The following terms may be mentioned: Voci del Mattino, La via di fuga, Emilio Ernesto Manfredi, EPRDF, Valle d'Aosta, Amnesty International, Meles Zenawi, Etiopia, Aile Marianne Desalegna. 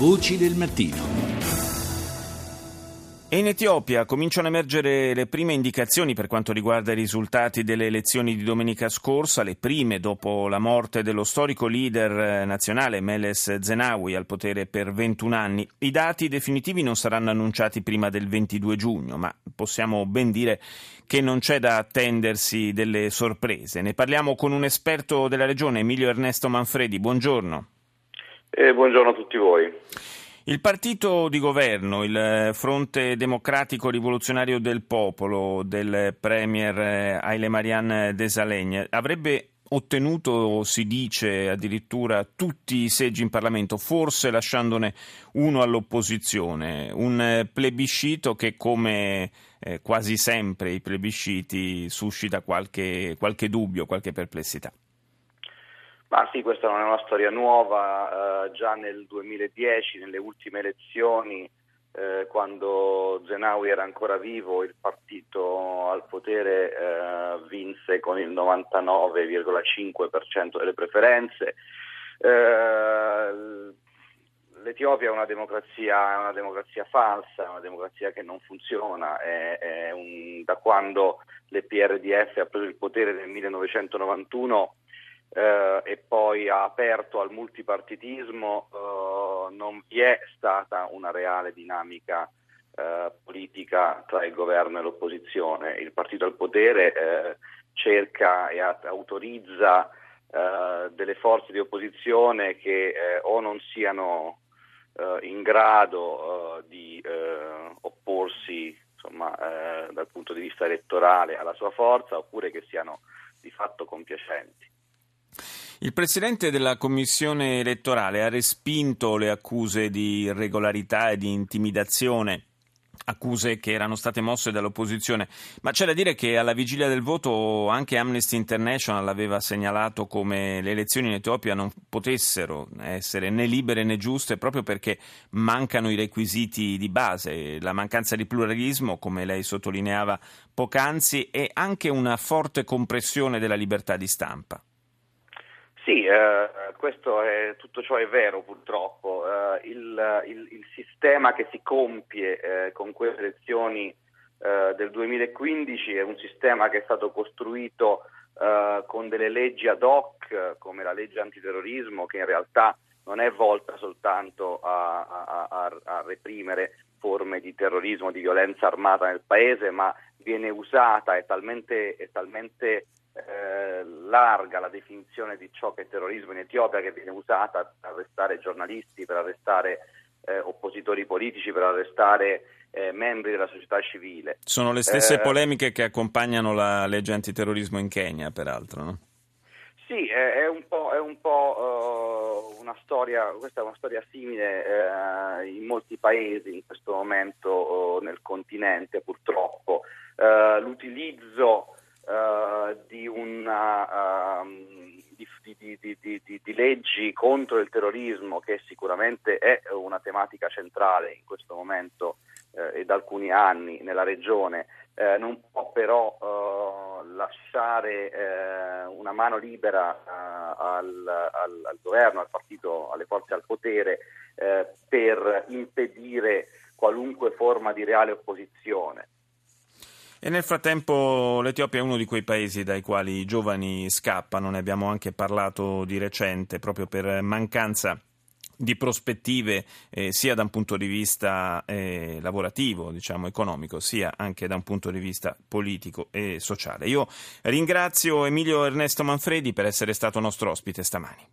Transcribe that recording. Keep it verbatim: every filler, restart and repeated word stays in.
Voci del mattino. In Etiopia cominciano ad emergere le prime indicazioni per quanto riguarda i risultati delle elezioni di domenica scorsa, le prime dopo la morte dello storico leader nazionale Meles Zenawi, al potere per ventuno anni. I dati definitivi non saranno annunciati prima del ventidue giugno, ma possiamo ben dire che non c'è da attendersi delle sorprese. Ne parliamo con un esperto della regione, Emilio Ernesto Manfredi. Buongiorno. Eh, buongiorno a tutti voi. Il partito di governo, il Fronte Democratico Rivoluzionario del Popolo del premier Aile Marianne Desalegna, avrebbe ottenuto, si dice, addirittura tutti i seggi in Parlamento, forse lasciandone uno all'opposizione. Un plebiscito che, come eh, quasi sempre i plebisciti, suscita qualche, qualche dubbio, qualche perplessità. Ma sì, questa non è una storia nuova, eh, già nel duemiladieci, nelle ultime elezioni, eh, quando Zenawi era ancora vivo, il partito al potere eh, vinse con il novantanove virgola cinque per cento delle preferenze. Eh, L'Etiopia è una democrazia, è una democrazia falsa, è una democrazia che non funziona, è, è un, da quando l'E P R D F ha preso il potere nel millenovecentonovantuno, Uh, e poi ha aperto al multipartitismo, uh, non vi è stata una reale dinamica uh, politica tra il governo e l'opposizione. Il partito al potere uh, cerca e at- autorizza uh, delle forze di opposizione che uh, o non siano uh, in grado uh, di uh, opporsi, insomma, uh, dal punto di vista elettorale alla sua forza, oppure che siano di fatto compiacenti. Il presidente della commissione elettorale ha respinto le accuse di irregolarità e di intimidazione, accuse che erano state mosse dall'opposizione, ma c'è da dire che alla vigilia del voto anche Amnesty International aveva segnalato come le elezioni in Etiopia non potessero essere né libere né giuste proprio perché mancano i requisiti di base, la mancanza di pluralismo, come lei sottolineava poc'anzi, e anche una forte compressione della libertà di stampa. Sì, eh, questo è, tutto ciò è vero purtroppo. Eh, il, il, il sistema che si compie eh, con queste elezioni eh, del duemilaquindici è un sistema che è stato costruito eh, con delle leggi ad hoc, come la legge antiterrorismo, che in realtà non è volta soltanto a, a, a, a reprimere forme di terrorismo, di violenza armata nel paese, ma viene usata è talmente, è talmente Eh, larga la definizione di ciò che è terrorismo in Etiopia, che viene usata per arrestare giornalisti, per arrestare eh, oppositori politici, per arrestare eh, membri della società civile. Sono le stesse eh, polemiche che accompagnano la legge antiterrorismo in Kenya, peraltro, no? Sì, è, è un po', è un po' uh, una storia, questa è una storia simile uh, in molti paesi in questo momento uh, nel continente, purtroppo. Uh, l'utilizzo Uh, di, una, uh, di, di, di, di, di, di leggi contro il terrorismo, che sicuramente è una tematica centrale in questo momento uh, e da alcuni anni nella regione, uh, non può però uh, lasciare uh, una mano libera uh, al, al, al governo, al partito, alle forze al potere uh, per impedire qualunque forma di reale opposizione. E nel frattempo l'Etiopia è uno di quei paesi dai quali i giovani scappano, ne abbiamo anche parlato di recente, proprio per mancanza di prospettive eh, sia da un punto di vista eh, lavorativo, diciamo economico, sia anche da un punto di vista politico e sociale. Io ringrazio Emilio Ernesto Manfredi per essere stato nostro ospite stamani.